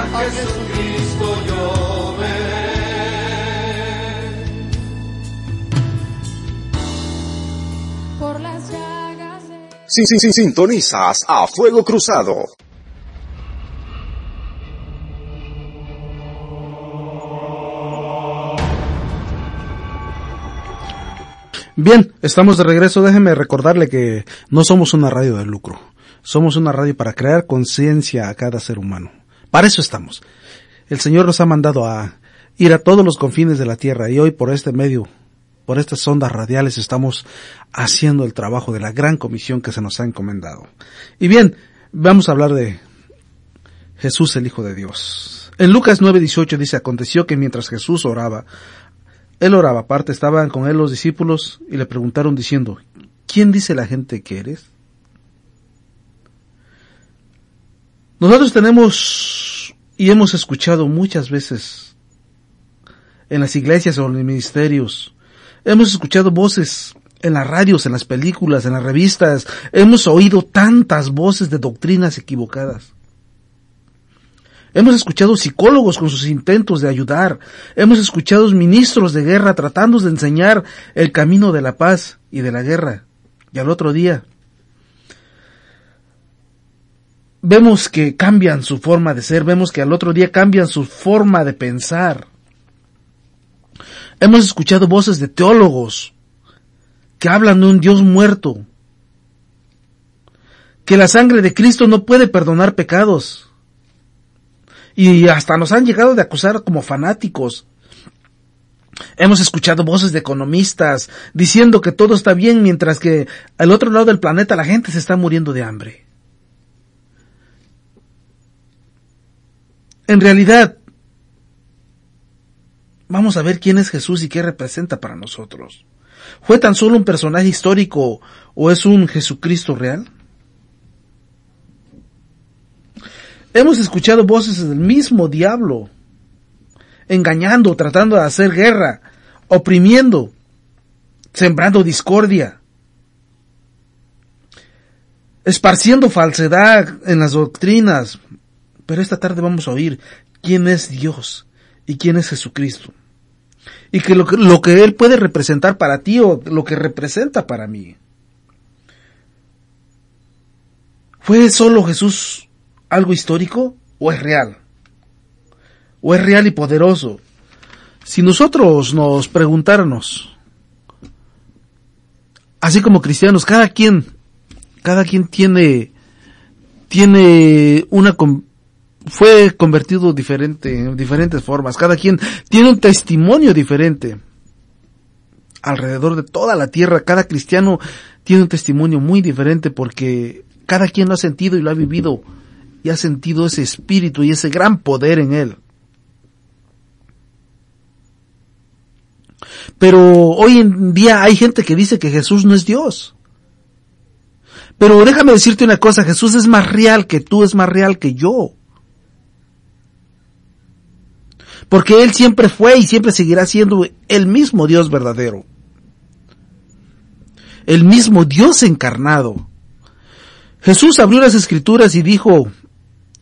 a Jesucristo yo veré. Por las llagas de... Sí, sintonizas a Fuego Cruzado. Bien, estamos de regreso. Déjeme recordarle que no somos una radio de lucro. Somos una radio para crear conciencia a cada ser humano. Para eso estamos. El Señor nos ha mandado a ir a todos los confines de la tierra y hoy por este medio, por estas ondas radiales, estamos haciendo el trabajo de la gran comisión que se nos ha encomendado. Y bien, vamos a hablar de Jesús, el Hijo de Dios. En Lucas 9:18 dice: aconteció que mientras Jesús oraba, aparte estaban con él los discípulos y le preguntaron diciendo: ¿quién dice la gente que eres? Nosotros tenemos y hemos escuchado muchas veces en las iglesias o en los ministerios, hemos escuchado voces en las radios, en las películas, en las revistas, hemos oído tantas voces de doctrinas equivocadas. Hemos escuchado psicólogos con sus intentos de ayudar. Hemos escuchado ministros de guerra tratando de enseñar el camino de la paz y de la guerra. Y al otro día vemos que cambian su forma de ser. Vemos que al otro día cambian su forma de pensar. Hemos escuchado voces de teólogos que hablan de un Dios muerto, que la sangre de Cristo no puede perdonar pecados. Y hasta nos han llegado de acusar como fanáticos. Hemos escuchado voces de economistas diciendo que todo está bien mientras que al otro lado del planeta la gente se está muriendo de hambre. En realidad, vamos a ver quién es Jesús y qué representa para nosotros. ¿Fue tan solo un personaje histórico o es un Jesucristo real? Hemos escuchado voces del mismo diablo, engañando, tratando de hacer guerra, oprimiendo, sembrando discordia, esparciendo falsedad en las doctrinas. Pero esta tarde vamos a oír quién es Dios y quién es Jesucristo. Y que lo que Él puede representar para ti o lo que representa para mí. ¿Fue solo Jesús algo histórico o es real? ¿O es real y poderoso? Si nosotros nos preguntáramos, así como cristianos, cada quien tiene una, fue convertido diferente, en diferentes formas. Cada quien tiene un testimonio diferente. Alrededor de toda la tierra, cada cristiano tiene un testimonio muy diferente porque cada quien lo ha sentido y lo ha vivido. Y ha sentido ese espíritu y ese gran poder en él. Pero hoy en día hay gente que dice que Jesús no es Dios. Pero déjame decirte una cosa, Jesús es más real que tú, es más real que yo. Porque Él siempre fue y siempre seguirá siendo el mismo Dios verdadero. El mismo Dios encarnado. Jesús abrió las Escrituras y dijo...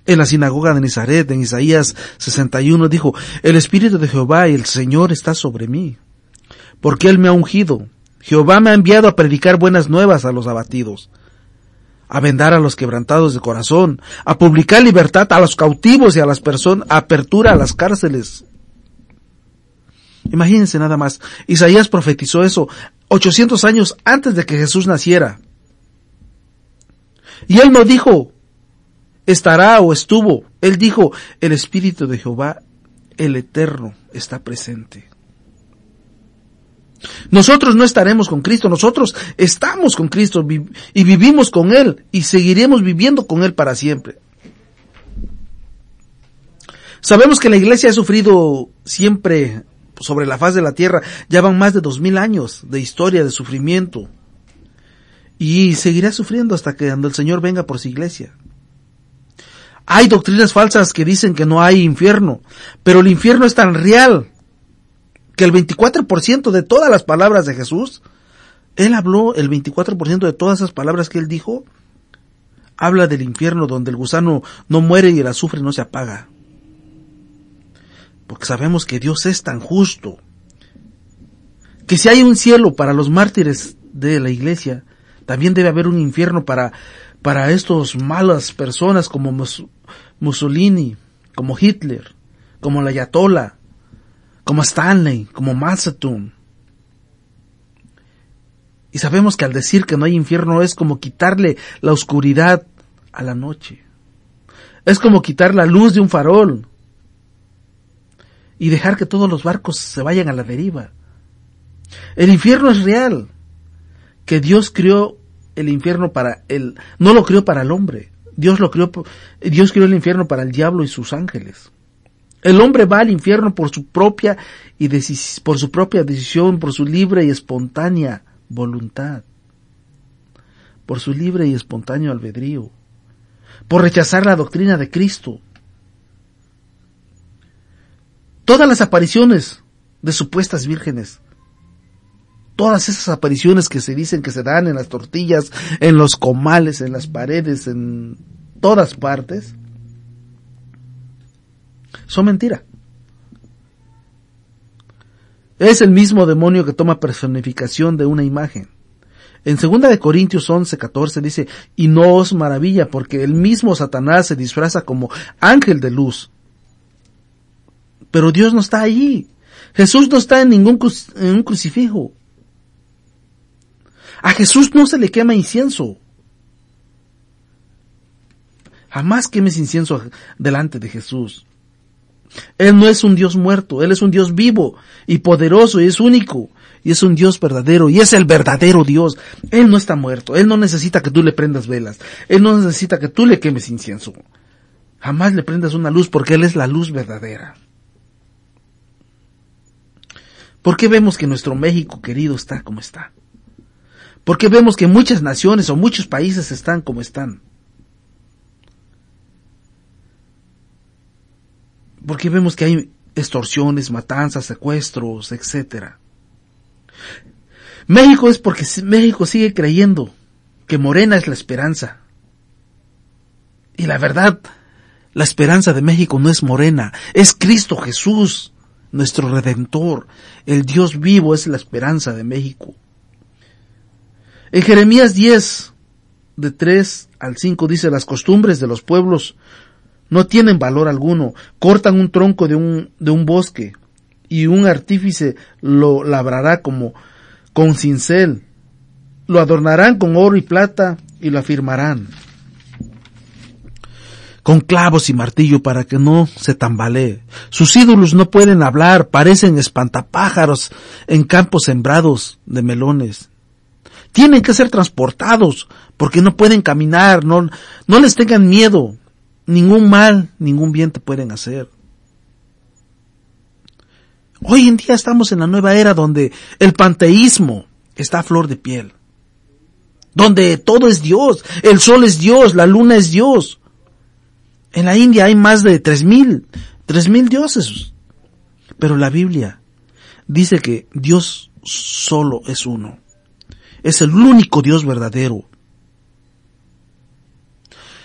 en la sinagoga de Nazaret, en Isaías 61, dijo: el Espíritu de Jehová y el Señor está sobre mí, porque Él me ha ungido. Jehová me ha enviado a predicar buenas nuevas a los abatidos, a vendar a los quebrantados de corazón, a publicar libertad a los cautivos y a las personas, apertura a las cárceles. Imagínense nada más, Isaías profetizó eso 800 años antes de que Jesús naciera. Y Él no dijo: estará o estuvo. Él dijo: el Espíritu de Jehová, el Eterno, está presente. Nosotros no estaremos con Cristo, nosotros estamos con Cristo y vivimos con Él y seguiremos viviendo con Él para siempre. Sabemos que la iglesia ha sufrido siempre sobre la faz de la tierra, ya van más de 2000 años de historia de sufrimiento y seguirá sufriendo hasta que cuando el Señor venga por su iglesia. Hay doctrinas falsas que dicen que no hay infierno, pero el infierno es tan real que el 24% de todas las palabras de Jesús, Él habló, el 24% de todas esas palabras que Él dijo, habla del infierno donde el gusano no muere y el azufre no se apaga. porque sabemos que Dios es tan justo, que si hay un cielo para los mártires de la iglesia, también debe haber un infierno para estos malas personas como Mussolini, como Hitler, como la Ayatollah, como Stanley, como Mazatum. Y sabemos que al decir que no hay infierno es como quitarle la oscuridad a la noche. Es como quitar la luz de un farol y dejar que todos los barcos se vayan a la deriva. El infierno es real, que Dios creó el infierno no lo creó para el hombre. Dios creó el infierno para el diablo y sus ángeles. El hombre va al infierno por su propia decisión, por su libre y espontánea voluntad, por su libre y espontáneo albedrío, por rechazar la doctrina de Cristo. Todas las apariciones de supuestas vírgenes, todas esas apariciones que se dicen que se dan en las tortillas, en los comales, en las paredes, en todas partes, son mentira. Es el mismo demonio que toma personificación de una imagen. En 2 de Corintios 11:14 dice: "Y no os maravilla, porque el mismo Satanás se disfraza como ángel de luz". Pero Dios no está allí. Jesús no está en ningún crucifijo. A Jesús no se le quema incienso. Jamás quemes incienso delante de Jesús. Él no es un Dios muerto, Él es un Dios vivo y poderoso y es único. Y es un Dios verdadero y es el verdadero Dios. Él no está muerto, Él no necesita que tú le prendas velas. Él no necesita que tú le quemes incienso. Jamás le prendas una luz porque Él es la luz verdadera. ¿Por qué vemos que nuestro México querido está como está? ¿Por qué vemos que muchas naciones o muchos países están como están? ¿Por qué vemos que hay extorsiones, matanzas, secuestros, etcétera? México es porque México sigue creyendo que Morena es la esperanza. Y la verdad, la esperanza de México no es Morena, es Cristo Jesús, nuestro Redentor. El Dios vivo es la esperanza de México. En Jeremías 10, de 3 al 5, dice: "Las costumbres de los pueblos no tienen valor alguno. Cortan un tronco de un bosque, y un artífice lo labrará con cincel. Lo adornarán con oro y plata, y lo afirmarán con clavos y martillo para que no se tambalee. Sus ídolos no pueden hablar, parecen espantapájaros en campos sembrados de melones. Tienen que ser transportados, porque no pueden caminar, no les tengan miedo. Ningún mal, ningún bien te pueden hacer". Hoy en día estamos en la nueva era donde el panteísmo está a flor de piel, donde todo es Dios, el sol es Dios, la luna es Dios. En la India hay más de 3,000 dioses, pero la Biblia dice que Dios solo es uno. Es el único Dios verdadero.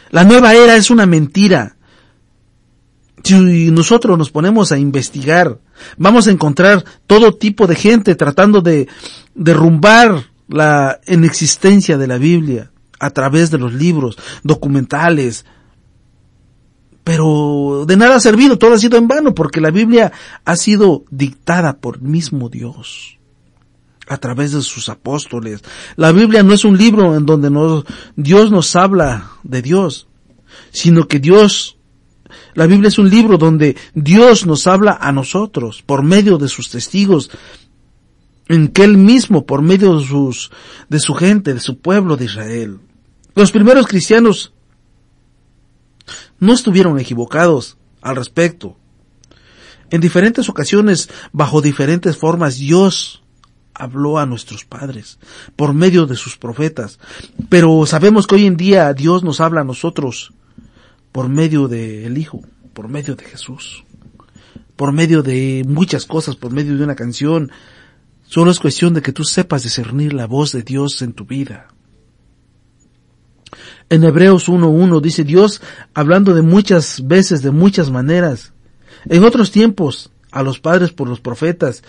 La nueva era es una mentira. Si nosotros nos ponemos a investigar, vamos a encontrar todo tipo de gente tratando de derrumbar la inexistencia de la Biblia a través de los libros, documentales. Pero de nada ha servido, todo ha sido en vano, porque la Biblia ha sido dictada por el mismo Dios a través de sus apóstoles. La Biblia no es un libro en donde Dios nos habla de Dios, sino que la Biblia es un libro donde Dios nos habla a nosotros por medio de sus testigos, en que Él mismo, por medio de su gente, de su pueblo de Israel. Los primeros cristianos no estuvieron equivocados al respecto. En diferentes ocasiones, bajo diferentes formas, Dios habló a nuestros padres por medio de sus profetas, pero sabemos que hoy en día Dios nos habla a nosotros por medio del Hijo, por medio de Jesús, por medio de muchas cosas, por medio de una canción. Solo es cuestión de que tú sepas discernir la voz de Dios en tu vida. En Hebreos 1:1 dice: "Dios, hablando de muchas veces, de muchas maneras, en otros tiempos, a los padres por los profetas.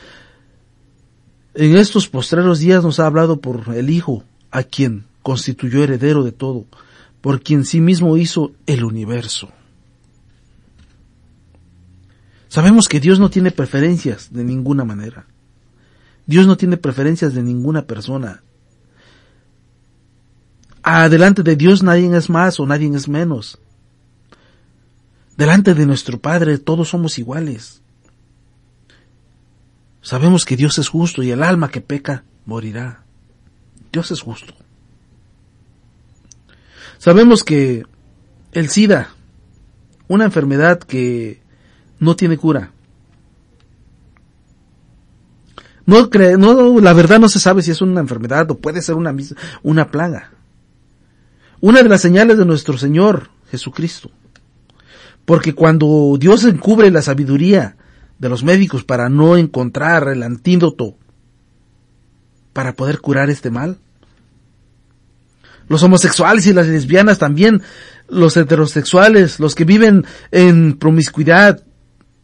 En estos postreros días nos ha hablado por el Hijo, a quien constituyó heredero de todo, por quien sí mismo hizo el universo. Sabemos que Dios no tiene preferencias de ninguna manera. Dios no tiene preferencias de ninguna persona. Adelante de Dios nadie es más o nadie es menos. Delante de nuestro Padre todos somos iguales. Sabemos que Dios es justo y el alma que peca morirá. Dios es justo. Sabemos que el SIDA, una enfermedad que no tiene cura. La verdad no se sabe si es una enfermedad o puede ser una plaga. Una de las señales de nuestro Señor Jesucristo. Porque cuando Dios encubre la sabiduría de los médicos para no encontrar el antídoto para poder curar este mal. Los homosexuales y las lesbianas también, los heterosexuales, los que viven en promiscuidad,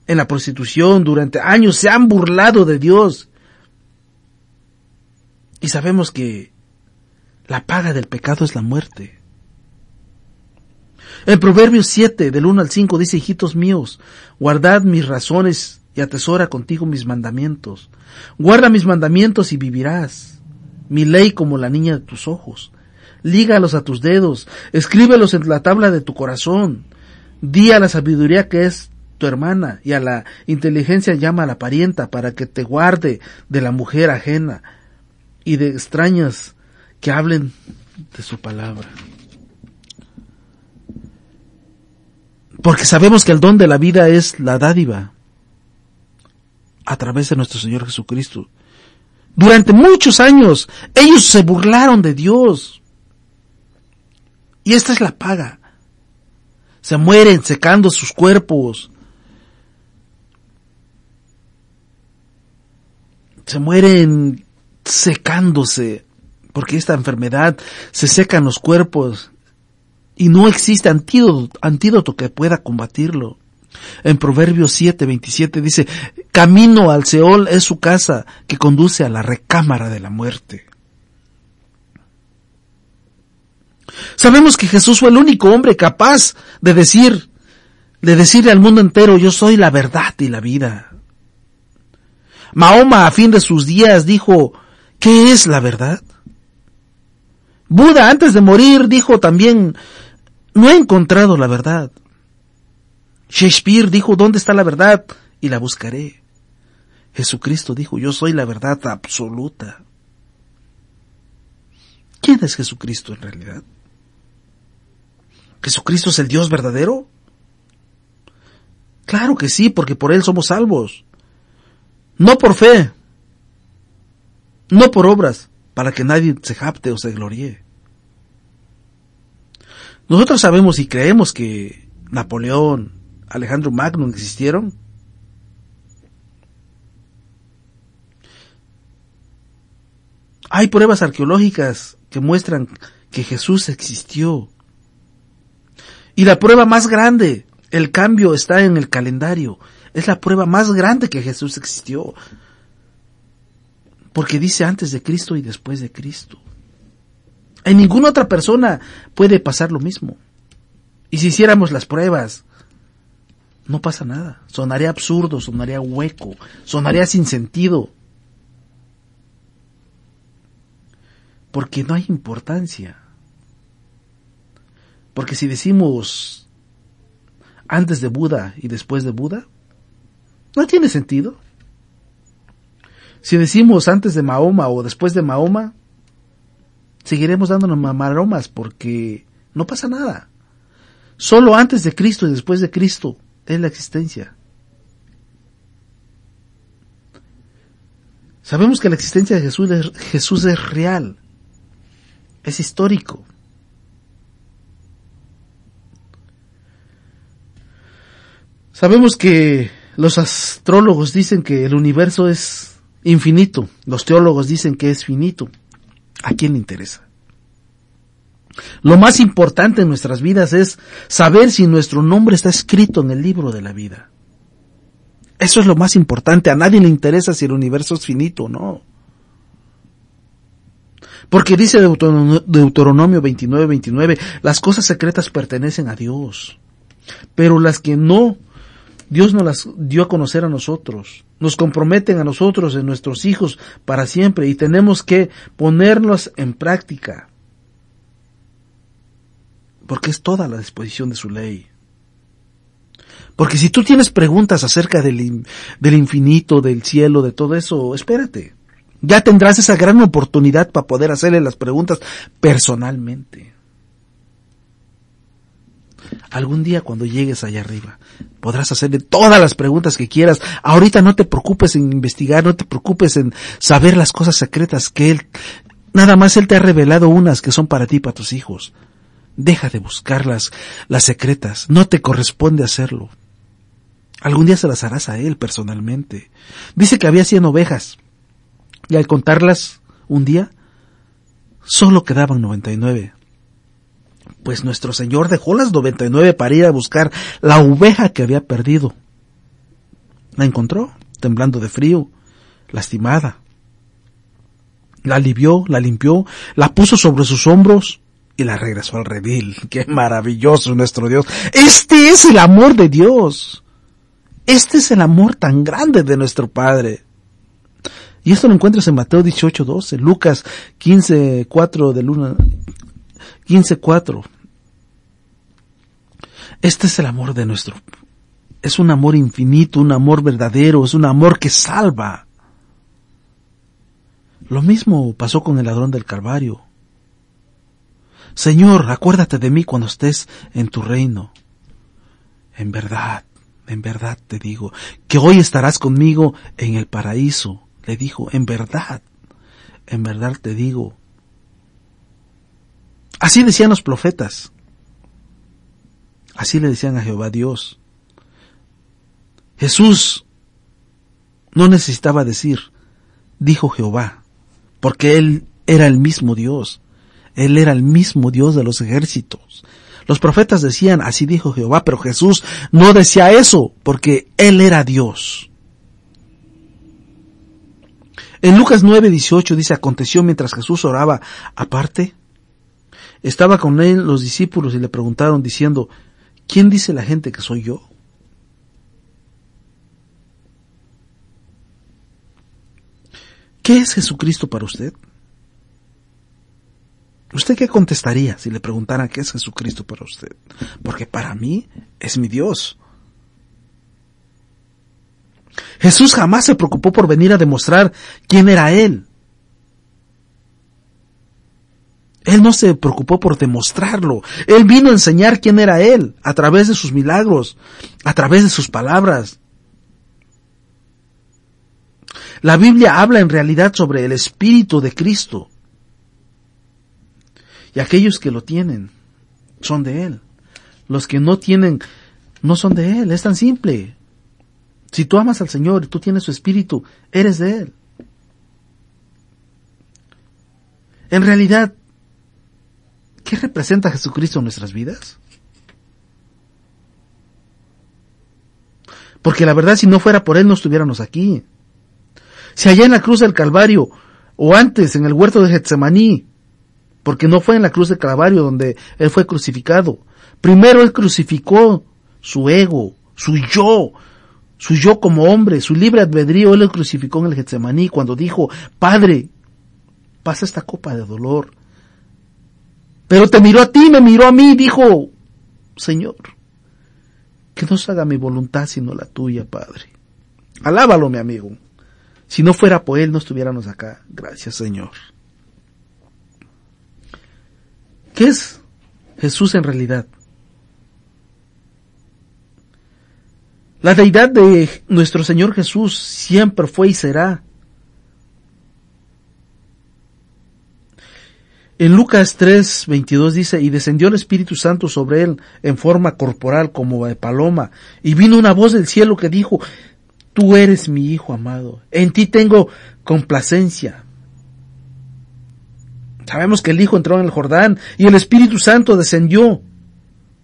en la prostitución durante años, se han burlado de Dios. Y sabemos que la paga del pecado es la muerte. En Proverbios 7, del 1 al 5, dice: Hijitos míos, guardad mis razones y atesora contigo mis mandamientos. Guarda mis mandamientos y vivirás. Mi ley como la niña de tus ojos. Lígalos a tus dedos, escríbelos en la tabla de tu corazón. Di a la sabiduría que es tu hermana, y a la inteligencia llama a la parienta, para que te guarde de la mujer ajena y de extrañas que hablen de su palabra. Porque sabemos que el don de la vida es la dádiva a través de nuestro Señor Jesucristo. Durante muchos años ellos se burlaron de Dios. Y esta es la paga. Se mueren secando sus cuerpos. Se mueren secándose, porque esta enfermedad se secan los cuerpos y no existe antídoto que pueda combatirlo. En Proverbios 7:27 dice: camino al Seol es su casa que conduce a la recámara de la muerte. Sabemos que Jesús fue el único hombre capaz de decirle al mundo entero: yo soy la verdad y la vida. Mahoma, a fin de sus días, dijo: ¿qué es la verdad? Buda, antes de morir, dijo también: no he encontrado la verdad. Shakespeare dijo: ¿dónde está la verdad? Y la buscaré. Jesucristo dijo: yo soy la verdad absoluta. ¿Quién es Jesucristo en realidad? ¿Jesucristo es el Dios verdadero? Claro que sí, porque por Él somos salvos. No por fe, no por obras, para que nadie se jacte o se gloríe. Nosotros sabemos y creemos que Napoleón, Alejandro Magno existieron. Hay pruebas arqueológicas que muestran que Jesús existió. Y la prueba más grande, el cambio está en el calendario. Es la prueba más grande que Jesús existió. Porque dice antes de Cristo y después de Cristo. En ninguna otra persona puede pasar lo mismo. Y si hiciéramos las pruebas, no pasa nada. Sonaría absurdo, sonaría hueco, sonaría sin sentido. Porque no hay importancia. Porque si decimos antes de Buda y después de Buda, no tiene sentido. Si decimos antes de Mahoma o después de Mahoma, seguiremos dándonos mamaromas porque no pasa nada. Solo antes de Cristo y después de Cristo es la existencia. Sabemos que la existencia de Jesús es real, es histórico. Sabemos que los astrólogos dicen que el universo es infinito. Los teólogos dicen que es finito. ¿A quién le interesa? Lo más importante en nuestras vidas es saber si nuestro nombre está escrito en el libro de la vida. Eso es lo más importante. A nadie le interesa si el universo es finito o no. Porque dice Deuteronomio 29:29, las cosas secretas pertenecen a Dios, pero las que no, Dios nos las dio a conocer a nosotros, nos comprometen a nosotros, en nuestros hijos, para siempre, y tenemos que ponerlas en práctica, porque es toda la disposición de su ley. Porque si tú tienes preguntas acerca del infinito, del cielo, de todo eso, espérate. Ya tendrás esa gran oportunidad para poder hacerle las preguntas personalmente. Algún día cuando llegues allá arriba, podrás hacerle todas las preguntas que quieras. Ahorita no te preocupes en investigar, no te preocupes en saber las cosas secretas que Él, nada más Él te ha revelado unas que son para ti y para tus hijos. Deja de buscar las secretas, no te corresponde hacerlo. Algún día se las harás a Él personalmente. Dice que había 100 ovejas. Y al contarlas un día, solo quedaban 99. Pues nuestro Señor dejó las 99 para ir a buscar la oveja que había perdido. La encontró, temblando de frío, lastimada. La alivió, la limpió, la puso sobre sus hombros y la regresó al redil. ¡Qué maravilloso nuestro Dios! Este es el amor de Dios. Este es el amor tan grande de nuestro Padre. Y esto lo encuentras en Mateo 18:12, Lucas 15:4 del 1 15:4. Este es el amor de nuestro. Es un amor infinito, un amor verdadero, es un amor que salva. Lo mismo pasó con el ladrón del Calvario. Señor, acuérdate de mí cuando estés en tu reino. En verdad te digo que hoy estarás conmigo en el paraíso. Le dijo, en verdad te digo. Así decían los profetas. Así le decían a Jehová Dios. Jesús no necesitaba decir, dijo Jehová, porque Él era el mismo Dios. Él era el mismo Dios de los ejércitos. Los profetas decían, así dijo Jehová, pero Jesús no decía eso, porque Él era Dios. En Lucas 9:18 dice, aconteció mientras Jesús oraba aparte, estaba con él los discípulos y le preguntaron diciendo, ¿quién dice la gente que soy yo? ¿Qué es Jesucristo para usted? ¿Usted qué contestaría si le preguntara qué es Jesucristo para usted? Porque para mí es mi Dios. Jesús jamás se preocupó por venir a demostrar quién era Él. Él no se preocupó por demostrarlo. Él vino a enseñar quién era Él a través de sus milagros, a través de sus palabras. La Biblia habla en realidad sobre el Espíritu de Cristo. Y aquellos que lo tienen son de Él. Los que no tienen no son de Él. Es tan simple. Si tú amas al Señor y tú tienes su Espíritu, eres de Él. En realidad, ¿qué representa Jesucristo en nuestras vidas? Porque la verdad, si no fuera por Él, no estuviéramos aquí. Si allá en la cruz del Calvario, o antes, en el huerto de Getsemaní, porque no fue en la cruz del Calvario donde Él fue crucificado. Primero Él crucificó su ego, su yo, su yo como hombre, su libre albedrío. Él lo crucificó en el Getsemaní cuando dijo, Padre, pasa esta copa de dolor. Pero te miró a ti, me miró a mí, dijo, Señor, que no se haga mi voluntad sino la tuya, Padre. Alábalo, mi amigo. Si no fuera por Él, no estuviéramos acá. Gracias, Señor. ¿Qué es Jesús en realidad? La deidad de nuestro Señor Jesús siempre fue y será. En Lucas 3:22 dice, y descendió el Espíritu Santo sobre él en forma corporal como de paloma, y vino una voz del cielo que dijo, tú eres mi Hijo amado, en ti tengo complacencia. Sabemos que el Hijo entró en el Jordán y el Espíritu Santo descendió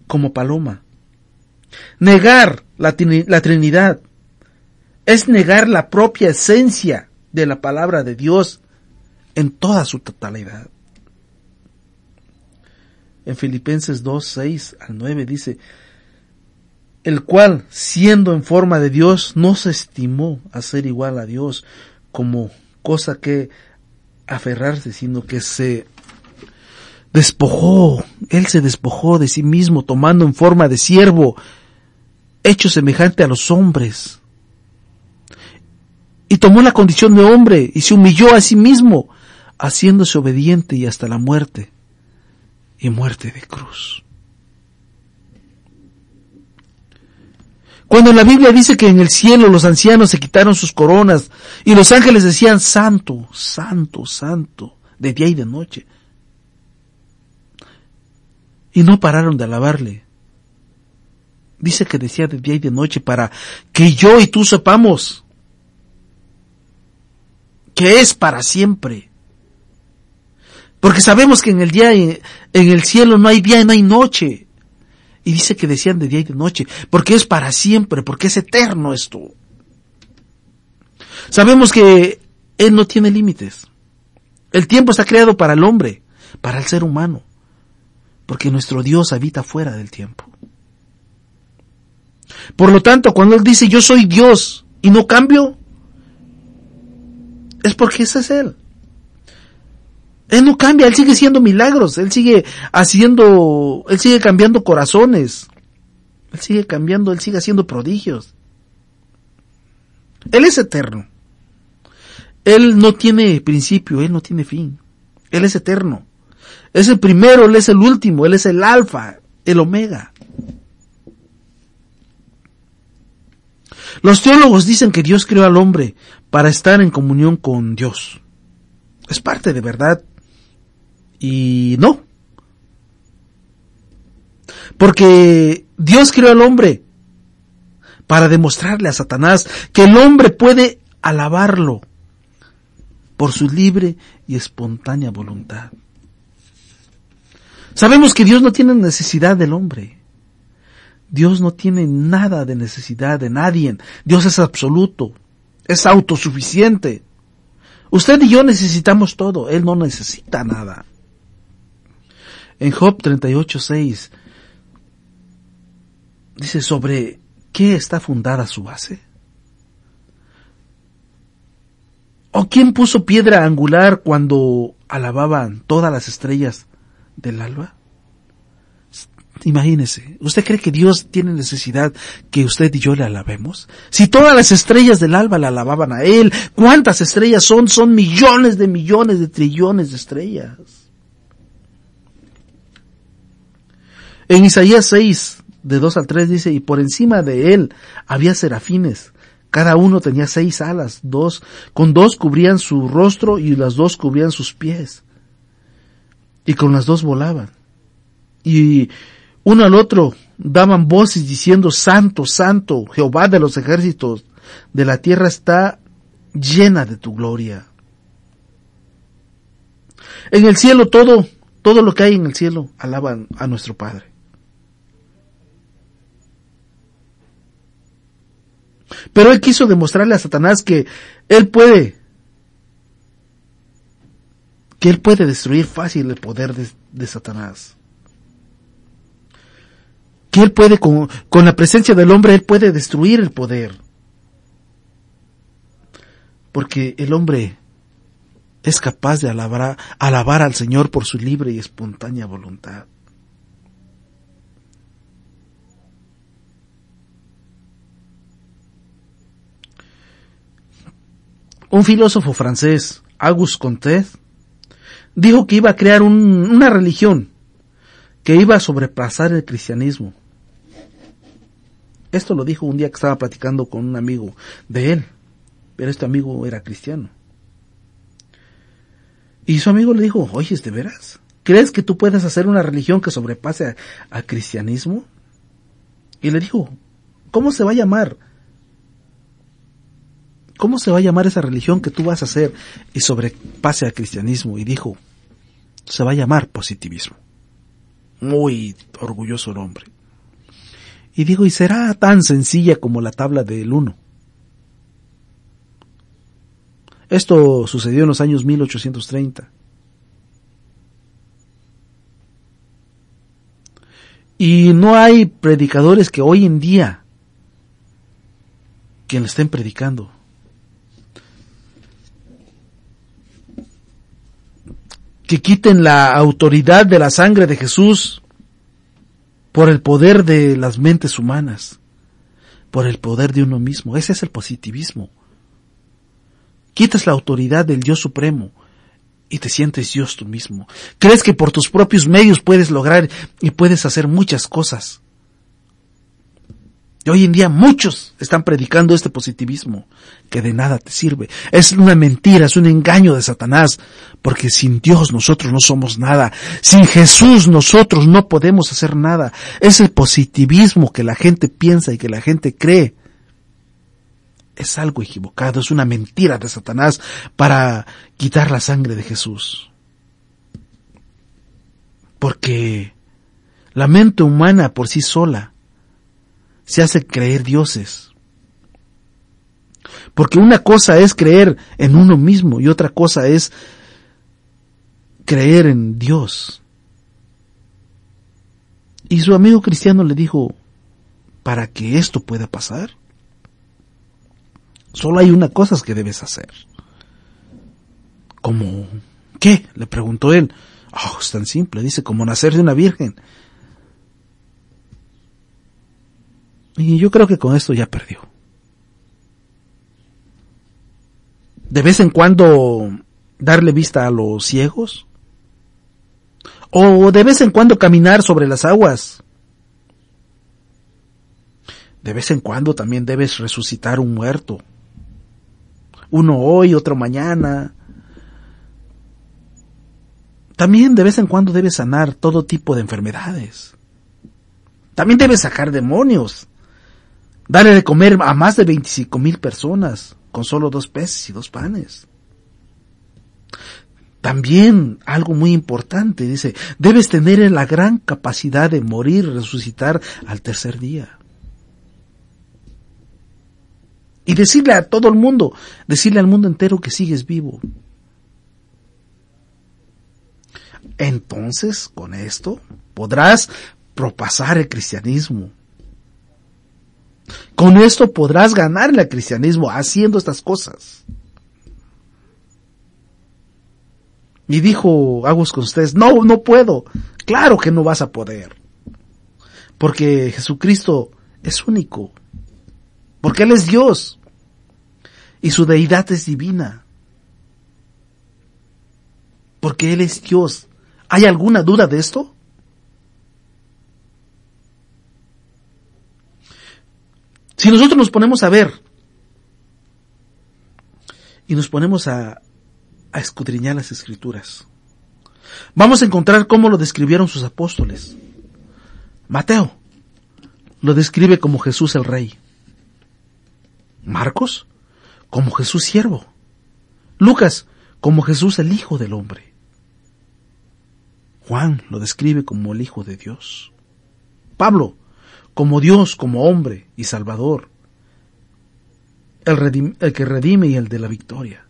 como paloma. Negar la Trinidad es negar la propia esencia de la palabra de Dios en toda su totalidad. En Filipenses 2, 6 al 9 dice: el cual, siendo en forma de Dios, no se estimó a ser igual a Dios como cosa que aferrarse, sino que se despojó. Él se despojó de sí mismo, tomando en forma de siervo, hecho semejante a los hombres. Y tomó la condición de hombre y se humilló a sí mismo, haciéndose obediente y hasta la muerte. Y muerte de cruz. Cuando la Biblia dice que en el cielo los ancianos se quitaron sus coronas y los ángeles decían: santo, santo, santo, de día y de noche, y no pararon de alabarle, dice que decía de día y de noche para que yo y tú sepamos que es para siempre. Porque sabemos que en el día, en el cielo no hay día y no hay noche. Y dice que decían de día y de noche, porque es para siempre, porque es eterno esto. Sabemos que Él no tiene límites. El tiempo está creado para el hombre, para el ser humano, porque nuestro Dios habita fuera del tiempo. Por lo tanto, cuando Él dice yo soy Dios y no cambio, es porque ese es Él. Él no cambia, Él sigue haciendo milagros, Él sigue cambiando corazones, Él sigue haciendo prodigios. Él es eterno. Él no tiene principio, Él no tiene fin. Él es eterno. Es el primero, Él es el último, Él es el alfa, el omega. Los teólogos dicen que Dios creó al hombre para estar en comunión con Dios. Es parte de verdad. Y no. Porque Dios creó al hombre para demostrarle a Satanás que el hombre puede alabarlo por su libre y espontánea voluntad. Sabemos que Dios no tiene necesidad del hombre. Dios no tiene nada de necesidad de nadie. Dios es absoluto, es autosuficiente. Usted y yo necesitamos todo, Él no necesita nada. En Job 38:6 dice: ¿sobre qué está fundada su base? ¿O quién puso piedra angular cuando alababan todas las estrellas del alba? Imagínese, ¿usted cree que Dios tiene necesidad que usted y yo le alabemos? Si todas las estrellas del alba le alababan a Él, ¿cuántas estrellas son? Son millones de trillones de estrellas. En Isaías 6, de 2 al 3 dice: y por encima de Él había serafines, cada uno tenía 6 alas, con 2 cubrían su rostro y las 2 cubrían sus pies, y con las 2 volaban. Y uno al otro daban voces diciendo: santo, santo, Jehová de los ejércitos, de la tierra está llena de tu gloria. En el cielo todo lo que hay en el cielo alaban a nuestro Padre. Pero Él quiso demostrarle a Satanás que Él puede destruir fácil el poder de Satanás. Él puede, con la presencia del hombre, Él puede destruir el poder. Porque el hombre es capaz de alabar al Señor por su libre y espontánea voluntad. Un filósofo francés, Auguste Comte, dijo que iba a crear una religión que iba a sobrepasar el cristianismo. Esto lo dijo un día que estaba platicando con un amigo de él, pero este amigo era cristiano. Y su amigo le dijo: oye, ¿de veras? ¿Crees que tú puedes hacer una religión que sobrepase al cristianismo? Y le dijo: ¿cómo se va a llamar? ¿Cómo se va a llamar esa religión que tú vas a hacer y sobrepase al cristianismo? Y dijo: se va a llamar positivismo. Muy orgulloso el hombre. Y digo, ¿y será tan sencilla como la tabla del 1? Esto sucedió en los años 1830. Y no hay predicadores que hoy en día quien le estén predicando. Que quiten la autoridad de la sangre de Jesús por el poder de las mentes humanas, por el poder de uno mismo. Ese es el positivismo. Quitas la autoridad del Dios supremo y te sientes Dios tú mismo. Crees que por tus propios medios puedes lograr y puedes hacer muchas cosas. Y hoy en día muchos están predicando este positivismo, que de nada te sirve. Es una mentira, es un engaño de Satanás, porque sin Dios nosotros no somos nada. Sin Jesús nosotros no podemos hacer nada. Es el positivismo que la gente piensa y que la gente cree. Es algo equivocado, es una mentira de Satanás para quitar la sangre de Jesús. Porque la mente humana por sí sola se hace creer dioses. Porque una cosa es creer en uno mismo y otra cosa es creer en Dios. Y su amigo cristiano le dijo, para que esto pueda pasar, solo hay una cosa que debes hacer. ¿Cómo qué?, le preguntó él. Oh, es tan simple, dice, como nacer de una virgen. Y yo creo que con esto ya perdió. De vez en cuando darle vista a los ciegos. O de vez en cuando caminar sobre las aguas. De vez en cuando también debes resucitar un muerto. Uno hoy, otro mañana. También de vez en cuando debes sanar todo tipo de enfermedades. También debes sacar demonios. Darle de comer a más de 25,000 personas con solo 2 peces y 2 panes. También, algo muy importante, dice, debes tener la gran capacidad de morir y resucitar al tercer día. Y decirle a todo el mundo, decirle al mundo entero que sigues vivo. Entonces, con esto, podrás propasar el cristianismo. Con esto podrás ganarle al cristianismo haciendo estas cosas. Y dijo Auguste Comte, no puedo. Claro que no vas a poder. Porque Jesucristo es único. Porque Él es Dios. Y su deidad es divina. Porque Él es Dios. ¿Hay alguna duda de esto? Si nosotros nos ponemos a ver y nos ponemos a escudriñar las Escrituras, vamos a encontrar cómo lo describieron sus apóstoles. Mateo lo describe como Jesús el Rey. Marcos, como Jesús siervo. Lucas, como Jesús el Hijo del Hombre. Juan lo describe como el Hijo de Dios. Pablo, como Dios, como hombre y Salvador. El que redime y el de la victoria.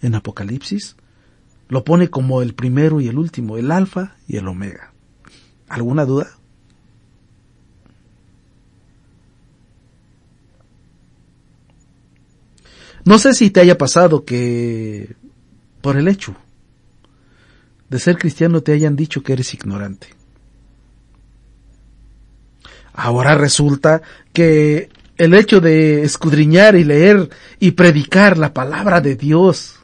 En Apocalipsis, lo pone como el primero y el último, el Alfa y el Omega. ¿Alguna duda? No sé si te haya pasado que, por el hecho de ser cristiano, te hayan dicho que eres ignorante. Ahora resulta que el hecho de escudriñar y leer y predicar la palabra de Dios,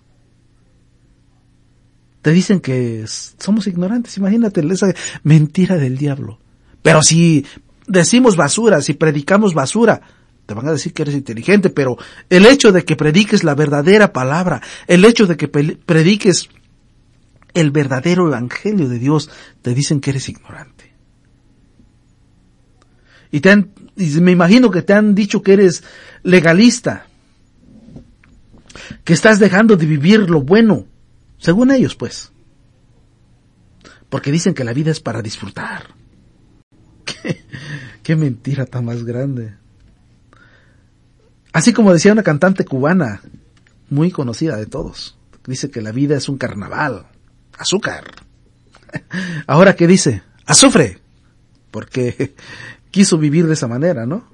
te dicen que somos ignorantes. Imagínate esa mentira del diablo. Pero si decimos basura, si predicamos basura, te van a decir que eres inteligente, pero el hecho de que prediques la verdadera palabra, el hecho de que prediques el verdadero evangelio de Dios, te dicen que eres ignorante. Y me imagino que te han dicho que eres legalista, que estás dejando de vivir lo bueno, según ellos pues, porque dicen que la vida es para disfrutar. ¡Qué mentira tan más grande! Así como decía una cantante cubana, muy conocida de todos. Dice que la vida es un carnaval. ¡Azúcar! Ahora, ¿qué dice? ¡Azufre! Porque quiso vivir de esa manera, ¿no?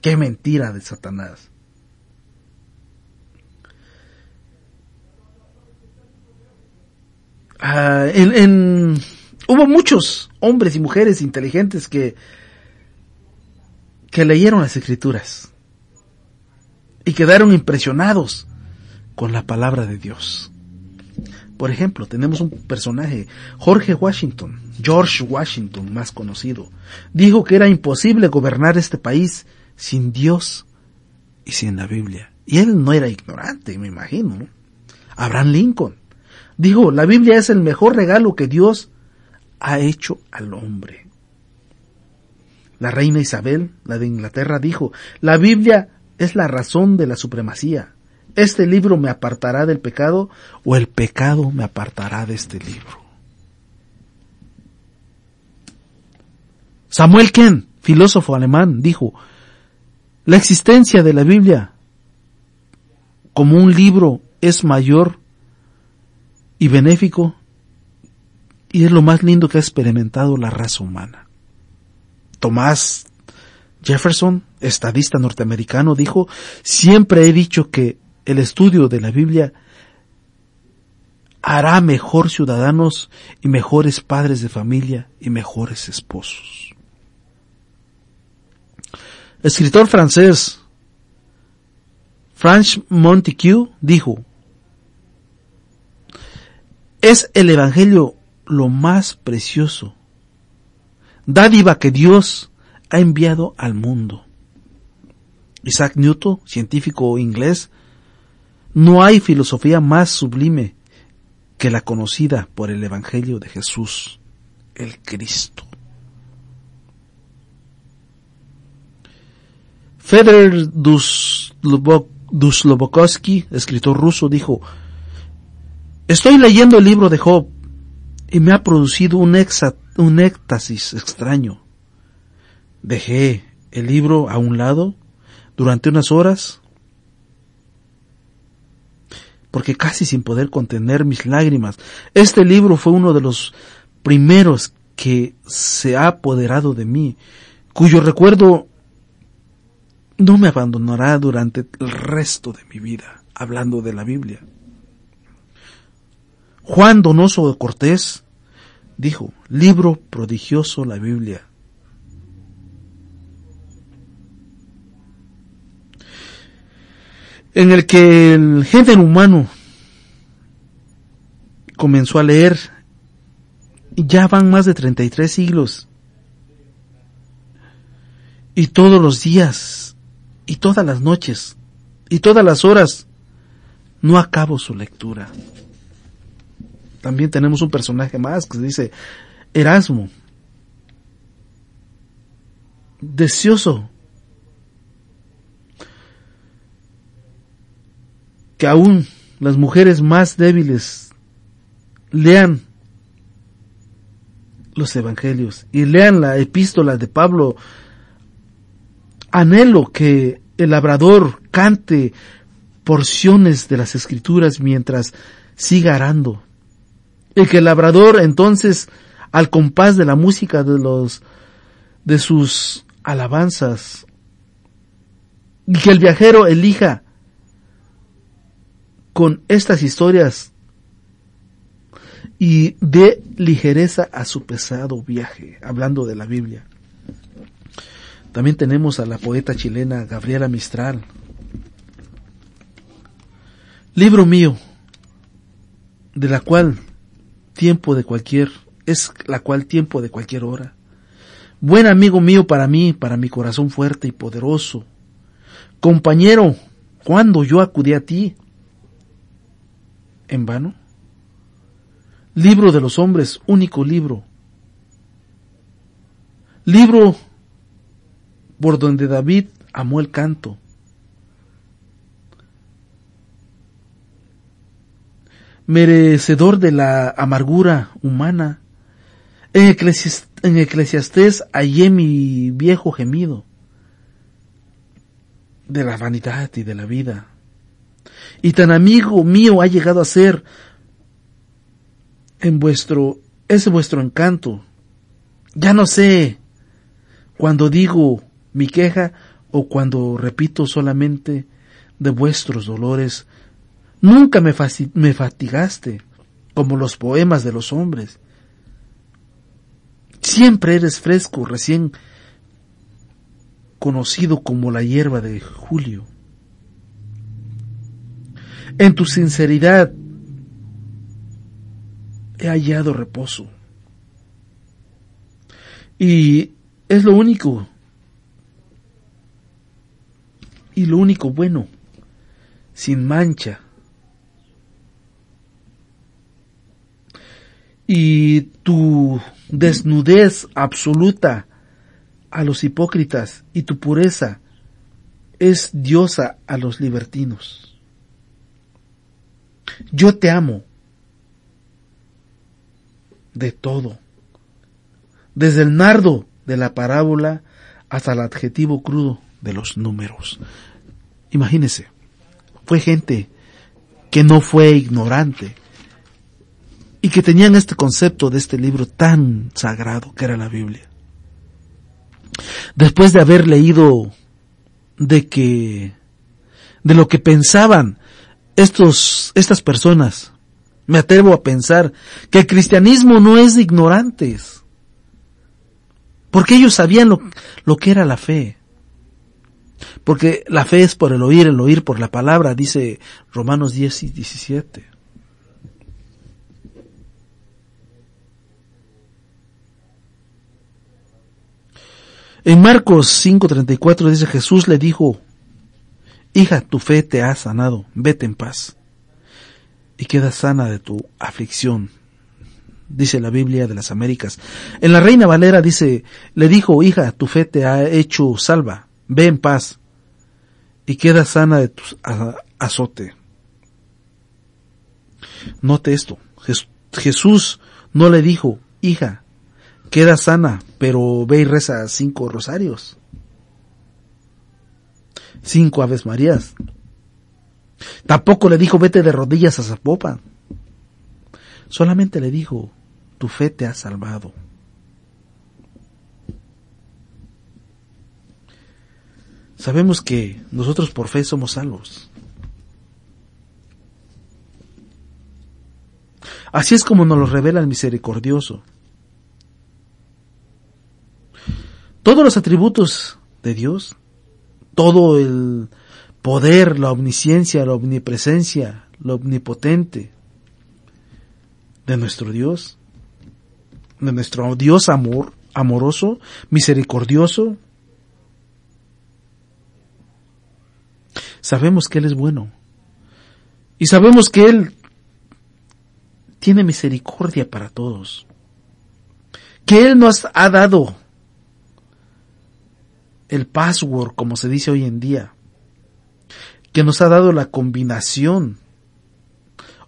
¡Qué mentira de Satanás! Hubo muchos hombres y mujeres inteligentes que leyeron las Escrituras y quedaron impresionados con la palabra de Dios. Por ejemplo, tenemos un personaje, George Washington, más conocido. Dijo que era imposible gobernar este país sin Dios y sin la Biblia. Y él no era ignorante, me imagino, ¿no? Abraham Lincoln dijo: la Biblia es el mejor regalo que Dios ha hecho al hombre. La reina Isabel, la de Inglaterra, dijo: la Biblia es la razón de la supremacía. Este libro me apartará del pecado, o el pecado me apartará de este libro. Samuel Kent, filósofo alemán, dijo: la existencia de la Biblia como un libro es mayor y benéfico, y es lo más lindo que ha experimentado la raza humana. Tomás Jefferson, estadista norteamericano, dijo: siempre he dicho que el estudio de la Biblia hará mejor ciudadanos y mejores padres de familia y mejores esposos. Escritor francés Franz Montesquieu dijo: es el evangelio lo más precioso, dádiva que Dios ha enviado al mundo. Isaac Newton, científico inglés: no hay filosofía más sublime que la conocida por el evangelio de Jesús, el Cristo. Fedor Dostoyevsky, escritor ruso, dijo: estoy leyendo el libro de Job y me ha producido un éxtasis extraño. Dejé el libro a un lado durante unas horas porque casi sin poder contener mis lágrimas. Este libro fue uno de los primeros que se ha apoderado de mí, cuyo recuerdo no me abandonará durante el resto de mi vida. Hablando de la Biblia, Juan Donoso de Cortés dijo: libro prodigioso la Biblia. En el que el género humano comenzó a leer, ya van más de 33 siglos, y todos los días, y todas las noches, y todas las horas, no acabo su lectura. También tenemos un personaje más que se dice Erasmo, deseoso que aún las mujeres más débiles lean los evangelios y lean la epístola de Pablo. Anhelo que el labrador cante porciones de las Escrituras mientras siga arando, y que el labrador entonces, al compás de la música de sus alabanzas, y que el viajero elija con estas historias y dé ligereza a su pesado viaje. Hablando de la Biblia, también tenemos a la poeta chilena Gabriela Mistral: libro mío, de la cual tiempo de cualquier hora. Buen amigo mío para mí, para mi corazón fuerte y poderoso. Compañero, ¿cuándo yo acudí a ti? ¿En vano? Libro de los hombres, único libro. Libro por donde David amó el canto. Merecedor de la amargura humana, en Eclesiastés hallé mi viejo gemido, de la vanidad y de la vida, y tan amigo mío ha llegado a ser. Es vuestro encanto. Ya no sé cuando digo mi queja o cuando repito solamente de vuestros dolores. Nunca me fatigaste como los poemas de los hombres. Siempre eres fresco, recién conocido como la hierba de julio. En tu sinceridad he hallado reposo. Y es lo único, y lo único bueno, sin mancha. Y tu desnudez absoluta a los hipócritas, y tu pureza es diosa a los libertinos. Yo te amo de todo, desde el nardo de la parábola hasta el adjetivo crudo de los números. Imagínense, fue gente que no fue ignorante y que tenían este concepto de este libro tan sagrado que era la Biblia. Después de haber leído de lo que pensaban estas personas, me atrevo a pensar que el cristianismo no es de ignorantes, porque ellos sabían lo que era la fe, porque la fe es por el oír por la palabra, dice Romanos 10:17. En Marcos 5:34 dice: Jesús le dijo: hija, tu fe te ha sanado, vete en paz y queda sana de tu aflicción. Dice la Biblia de las Américas. En la Reina Valera dice: le dijo: hija, tu fe te ha hecho salva, ve en paz y queda sana de tu azote. Note esto, Jesús no le dijo: hija, queda sana, pero ve y reza 5 rosarios, 5 Aves Marías. Tampoco le dijo: vete de rodillas a Zapopan. Solamente le dijo: tu fe te ha salvado. Sabemos que nosotros por fe somos salvos. Así es como nos lo revela el misericordioso. Todos los atributos de Dios, todo el poder, la omnisciencia, la omnipresencia, lo omnipotente de nuestro Dios, de nuestro Dios amoroso, misericordioso. Sabemos que Él es bueno y sabemos que Él tiene misericordia para todos, que Él nos ha dado el password, como se dice hoy en día, que nos ha dado la combinación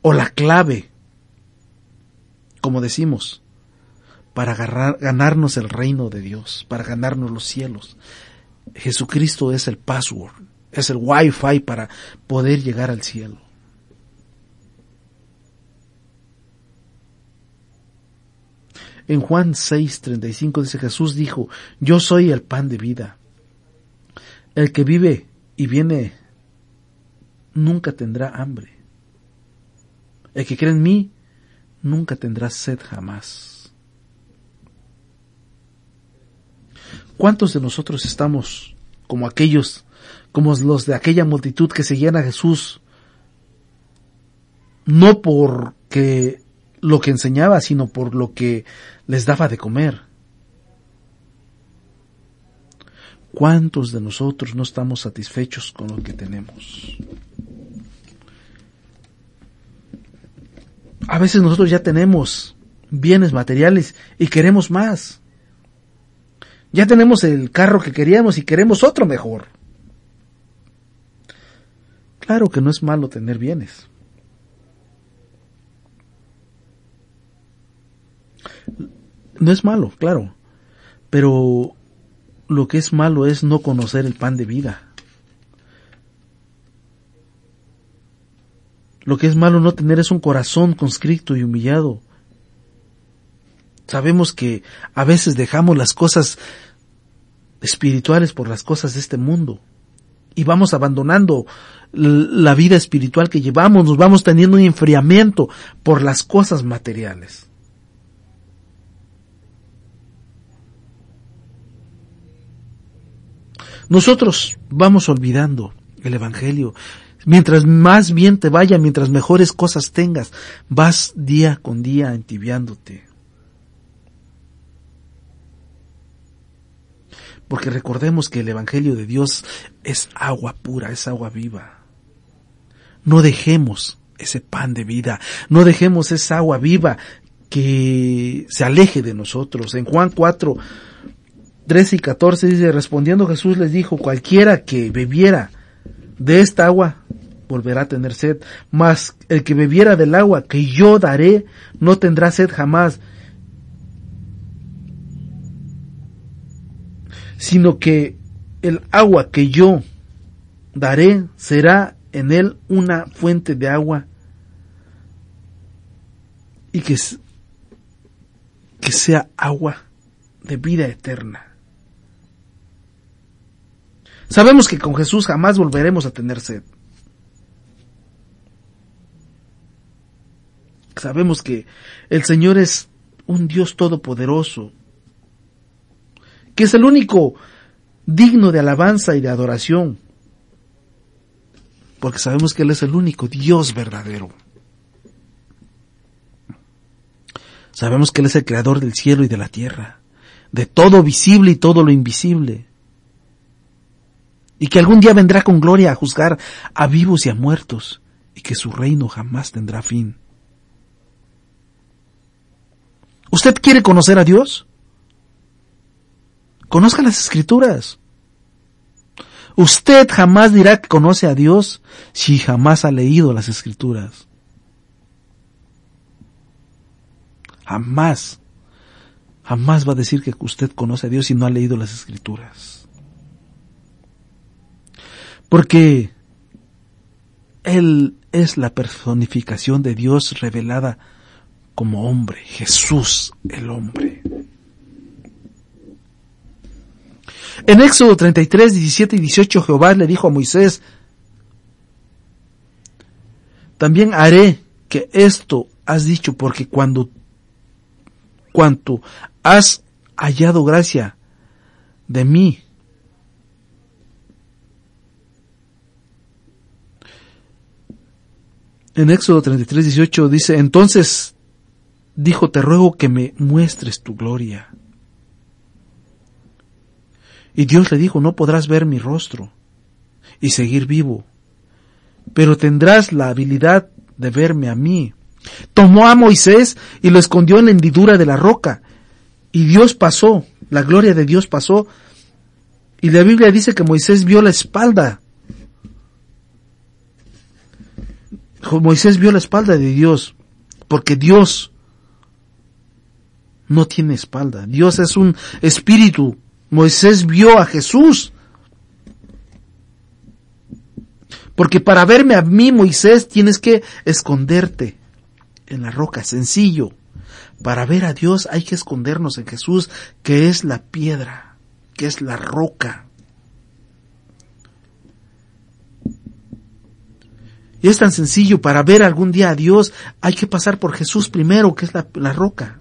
o la clave, como decimos, para ganarnos el reino de Dios, para ganarnos los cielos. Jesucristo es el password, es el wifi para poder llegar al cielo. En Juan 6:35 dice: Jesús dijo: yo soy el pan de vida. El que vive y viene nunca tendrá hambre. El que cree en mí nunca tendrá sed jamás. ¿Cuántos de nosotros estamos como aquellos, como los de aquella multitud que seguían a Jesús, no porque lo que enseñaba, sino por lo que les daba de comer? ¿Cuántos de nosotros no estamos satisfechos con lo que tenemos? A veces nosotros ya tenemos bienes materiales y queremos más. Ya tenemos el carro que queríamos y queremos otro mejor. Claro que no es malo tener bienes. No es malo, claro, pero lo que es malo es no conocer el pan de vida. Lo que es malo no tener es un corazón constricto y humillado. Sabemos que a veces dejamos las cosas espirituales por las cosas de este mundo y vamos abandonando la vida espiritual que llevamos, nos vamos teniendo un enfriamiento por las cosas materiales. Nosotros vamos olvidando el Evangelio. Mientras más bien te vaya, mientras mejores cosas tengas, vas día con día entibiándote. Porque recordemos que el Evangelio de Dios es agua pura, es agua viva. No dejemos ese pan de vida, no dejemos esa agua viva que se aleje de nosotros. En Juan 4, 13 y 14 dice, respondiendo Jesús les dijo, cualquiera que bebiera de esta agua volverá a tener sed, mas el que bebiera del agua que yo daré no tendrá sed jamás, sino que el agua que yo daré será en él una fuente de agua y que sea agua de vida eterna. Sabemos que con Jesús jamás volveremos a tener sed. Sabemos que el Señor es un Dios todopoderoso, que es el único digno de alabanza y de adoración, porque sabemos que Él es el único Dios verdadero. Sabemos que Él es el creador del cielo y de la tierra, de todo visible y todo lo invisible, y que algún día vendrá con gloria a juzgar a vivos y a muertos, y que su reino jamás tendrá fin. ¿Usted quiere conocer a Dios? Conozca las Escrituras. Usted jamás dirá que conoce a Dios si jamás ha leído las Escrituras. Jamás, jamás va a decir que usted conoce a Dios si no ha leído las Escrituras. Porque Él es la personificación de Dios revelada como hombre, Jesús el hombre. En Éxodo 33, 17 y 18, Jehová le dijo a Moisés, también haré que esto has dicho, porque cuanto has hallado gracia de mí, en Éxodo 33, 18 dice, entonces dijo, te ruego que me muestres tu gloria. Y Dios le dijo, no podrás ver mi rostro y seguir vivo, pero tendrás la habilidad de verme a mí. Tomó a Moisés y lo escondió en la hendidura de la roca, y Dios pasó, la gloria de Dios pasó, y la Biblia dice que Moisés vio la espalda. Moisés vio la espalda de Dios, porque Dios no tiene espalda. Dios es un espíritu. Moisés vio a Jesús, porque para verme a mí, Moisés, tienes que esconderte en la roca, sencillo. Para ver a Dios hay que escondernos en Jesús, que es la piedra, que es la roca. Y es tan sencillo, para ver algún día a Dios hay que pasar por Jesús primero, que es la roca.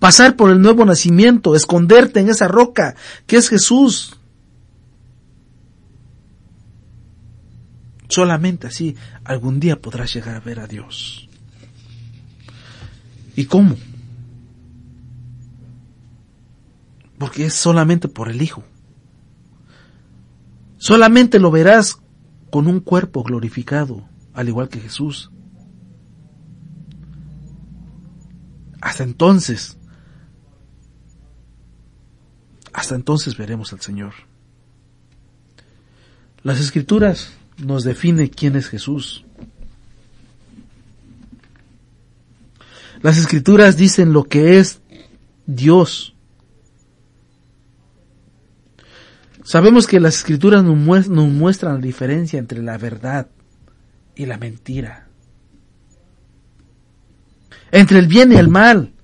Pasar por el nuevo nacimiento, esconderte en esa roca que es Jesús. Solamente así algún día podrás llegar a ver a Dios. ¿Y cómo? Porque es solamente por el Hijo. Solamente lo verás con un cuerpo glorificado, al igual que Jesús. Hasta entonces veremos al Señor. Las Escrituras nos definen quién es Jesús. Las Escrituras dicen lo que es Dios. Sabemos que las Escrituras nos muestran la diferencia entre la verdad y la mentira, entre el bien y el mal,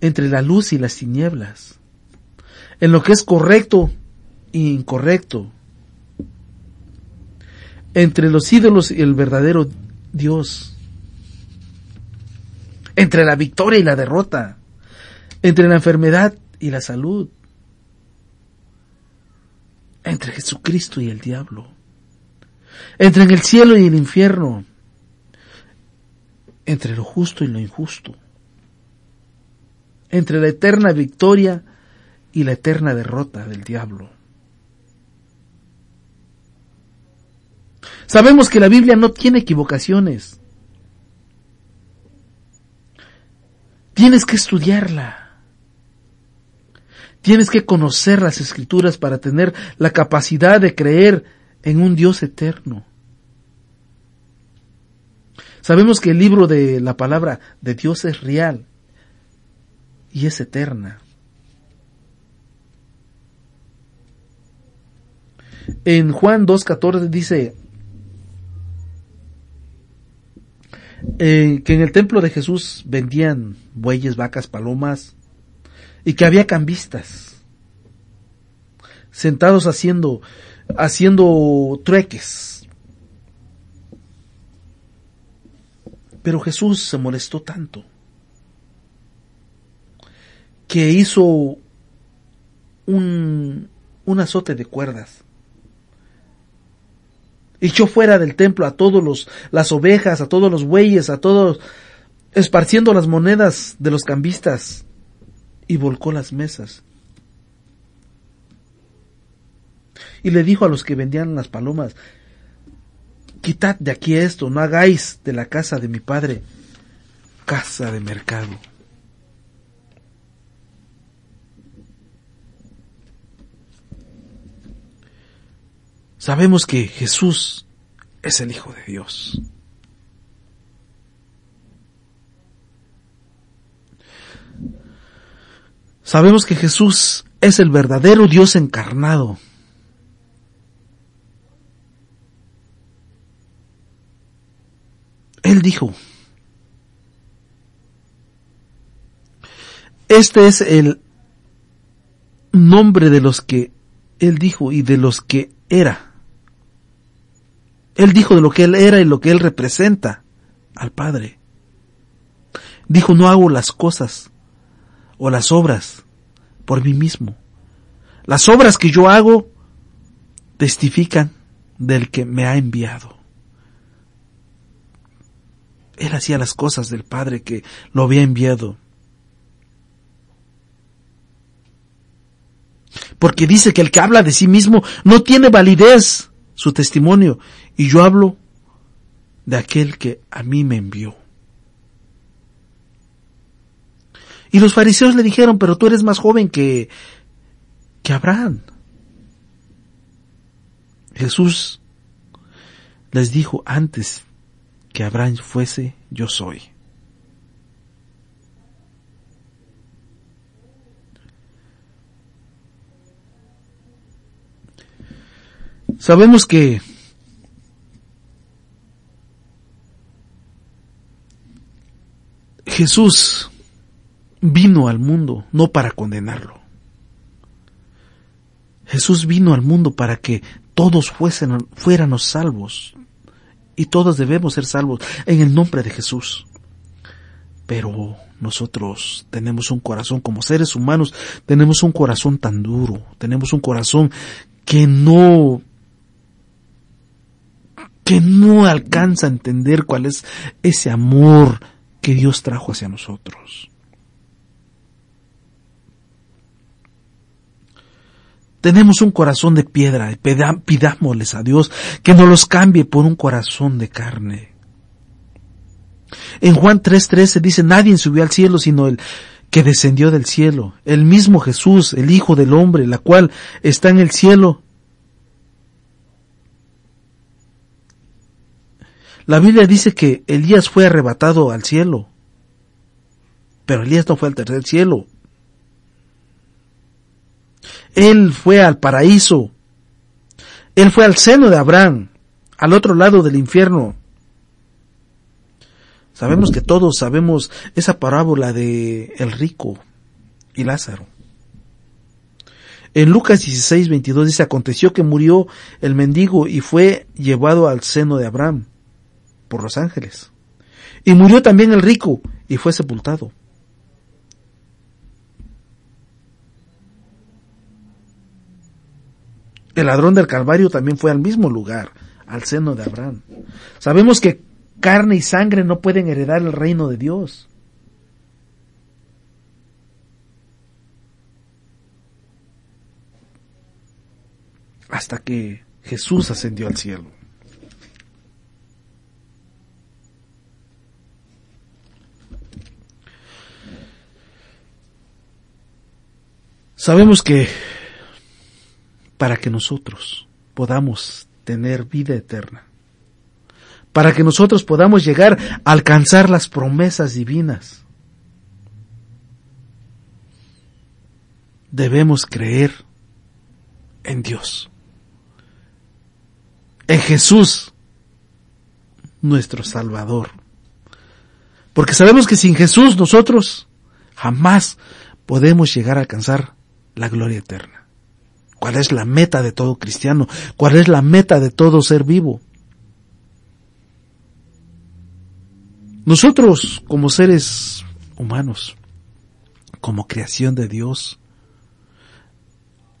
entre la luz y las tinieblas, en lo que es correcto e incorrecto, entre los ídolos y el verdadero Dios, entre la victoria y la derrota, entre la enfermedad y la salud, entre Jesucristo y el diablo, entre el cielo y el infierno, entre lo justo y lo injusto, entre la eterna victoria y la eterna derrota del diablo. Sabemos que la Biblia no tiene equivocaciones. Tienes que estudiarla. Tienes que conocer las Escrituras para tener la capacidad de creer en un Dios eterno. Sabemos que el libro de la palabra de Dios es real y es eterna. En Juan 2:14 dice que en el templo de Jesús vendían bueyes, vacas, palomas, y que había cambistas sentados haciendo trueques. Pero Jesús se molestó tanto que hizo un azote de cuerdas. Echó fuera del templo a todos las ovejas, a todos los bueyes, a todos, esparciendo las monedas de los cambistas, y volcó las mesas. Y le dijo a los que vendían las palomas: quitad de aquí esto, no hagáis de la casa de mi padre casa de mercado. Sabemos que Jesús es el Hijo de Dios. Sabemos que Jesús es el verdadero Dios encarnado. Él dijo: este es el nombre de los que Él dijo y de los que era. Él dijo de lo que Él era y lo que Él representa al Padre. Dijo: no hago las cosas o las obras por mí mismo. Las obras que yo hago testifican del que me ha enviado. Él hacía las cosas del Padre que lo había enviado. Porque dice que el que habla de sí mismo no tiene validez su testimonio, y yo hablo de aquel que a mí me envió. Y los fariseos le dijeron: pero tú eres más joven que Abraham. Jesús les dijo: antes que Abraham fuese, yo soy. Sabemos que Jesús vino al mundo no para condenarlo. Jesús vino al mundo para que todos fuéramos salvos, y todos debemos ser salvos en el nombre de Jesús. Pero nosotros tenemos un corazón, como seres humanos, tenemos un corazón tan duro, tenemos un corazón que no alcanza a entender cuál es ese amor que Dios trajo hacia nosotros. Tenemos un corazón de piedra, y pidámosles a Dios que nos los cambie por un corazón de carne. En Juan 3:13 dice: nadie subió al cielo sino el que descendió del cielo, el mismo Jesús, el Hijo del Hombre, la cual está en el cielo. La Biblia dice que Elías fue arrebatado al cielo, pero Elías no fue al tercer cielo. Él fue al paraíso. Él fue al seno de Abraham, al otro lado del infierno, Sabemos que todos sabemos esa parábola de el rico y Lázaro. En Lucas 16:22 dice: aconteció que murió el mendigo y fue llevado al seno de Abraham por los ángeles. Y murió también el rico y fue sepultado. El ladrón del Calvario también fue al mismo lugar, al seno de Abraham. Sabemos que carne y sangre no pueden heredar el reino de Dios. Hasta que Jesús ascendió al cielo. Sabemos que para que nosotros podamos tener vida eterna, para que nosotros podamos llegar a alcanzar las promesas divinas, debemos creer en Dios, en Jesús, nuestro Salvador. Porque sabemos que sin Jesús nosotros jamás podemos llegar a alcanzar la gloria eterna. ¿Cuál es la meta de todo cristiano? ¿Cuál es la meta de todo ser vivo? Nosotros, como seres humanos, como creación de Dios,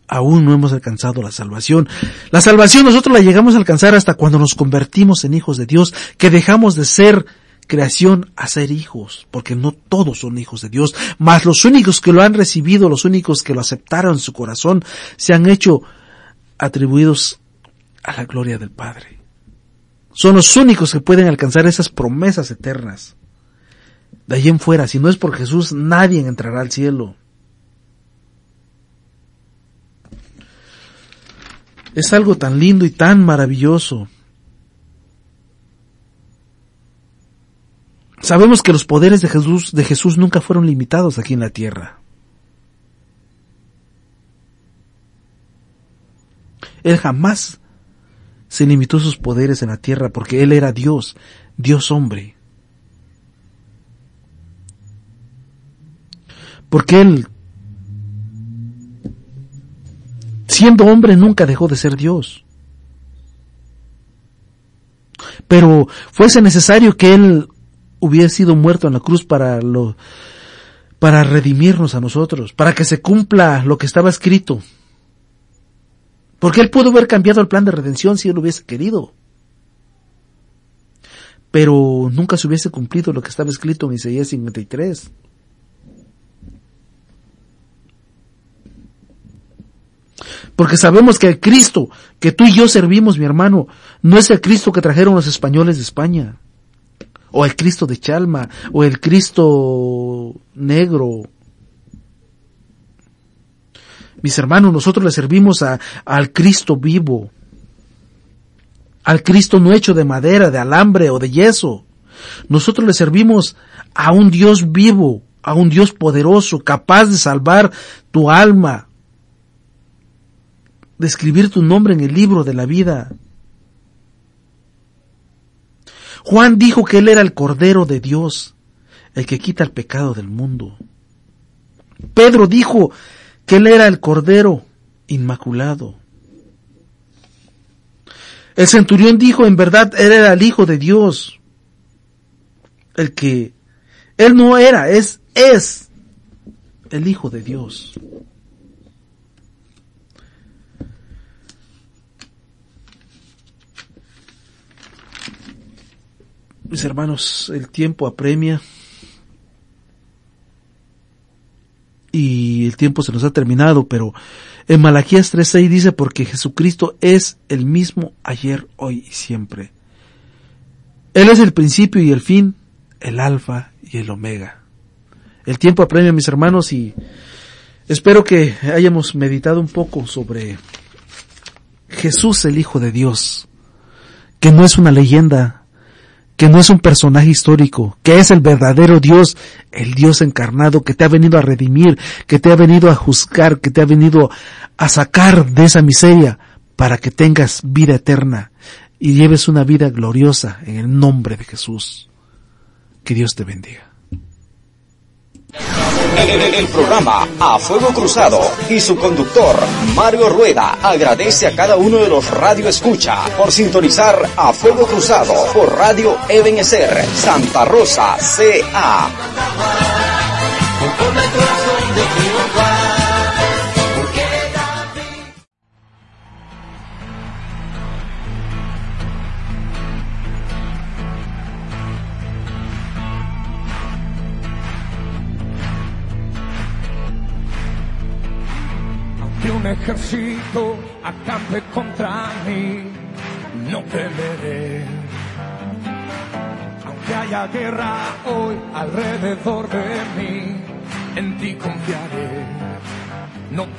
aún no hemos alcanzado la salvación. La salvación nosotros la llegamos a alcanzar hasta cuando nos convertimos en hijos de Dios, que dejamos de ser creación a ser hijos, porque no todos son hijos de Dios, mas los únicos que lo han recibido, los únicos que lo aceptaron en su corazón, se han hecho atribuidos a la gloria del Padre. Son los únicos que pueden alcanzar esas promesas eternas. De ahí en fuera, si no es por Jesús, nadie entrará al cielo. Es algo tan lindo y tan maravilloso. Sabemos que los poderes de Jesús nunca fueron limitados aquí en la tierra. Él jamás se limitó sus poderes en la tierra porque Él era Dios, Dios hombre. Porque Él, siendo hombre, nunca dejó de ser Dios. Pero fuese necesario que Él hubiera sido muerto en la cruz para redimirnos a nosotros, para que se cumpla lo que estaba escrito. Porque Él pudo haber cambiado el plan de redención si Él hubiese querido. Pero nunca se hubiese cumplido lo que estaba escrito en Isaías 53. Porque sabemos que el Cristo que tú y yo servimos, mi hermano, no es el Cristo que trajeron los españoles de España, o el Cristo de Chalma, o el Cristo negro. Mis hermanos, nosotros le servimos al Cristo vivo, al Cristo no hecho de madera, de alambre o de yeso. Nosotros le servimos a un Dios vivo, a un Dios poderoso, capaz de salvar tu alma, de escribir tu nombre en el libro de la vida. Juan dijo que Él era el Cordero de Dios, el que quita el pecado del mundo. Pedro dijo que Él era el Cordero Inmaculado. El centurión dijo, en verdad, Él era el Hijo de Dios. El que Él no era, es el Hijo de Dios. Mis hermanos, el tiempo apremia y el tiempo se nos ha terminado, pero en Malaquías 3:6 dice, porque Jesucristo es el mismo ayer, hoy y siempre. Él es el principio y el fin, el alfa y el omega. El tiempo apremia, mis hermanos, y espero que hayamos meditado un poco sobre Jesús, el Hijo de Dios, que no es una leyenda, que no es un personaje histórico, que es el verdadero Dios, el Dios encarnado, que te ha venido a redimir, que te ha venido a juzgar, que te ha venido a sacar de esa miseria para que tengas vida eterna y lleves una vida gloriosa en el nombre de Jesús. Que Dios te bendiga. El programa A Fuego Cruzado y su conductor Mario Rueda agradece a cada uno de los radioescucha por sintonizar A Fuego Cruzado por Radio Ebenezer, Santa Rosa, CA. Un ejército acampe contra mí, no temeré. Aunque haya guerra hoy alrededor de mí, en ti confiaré. No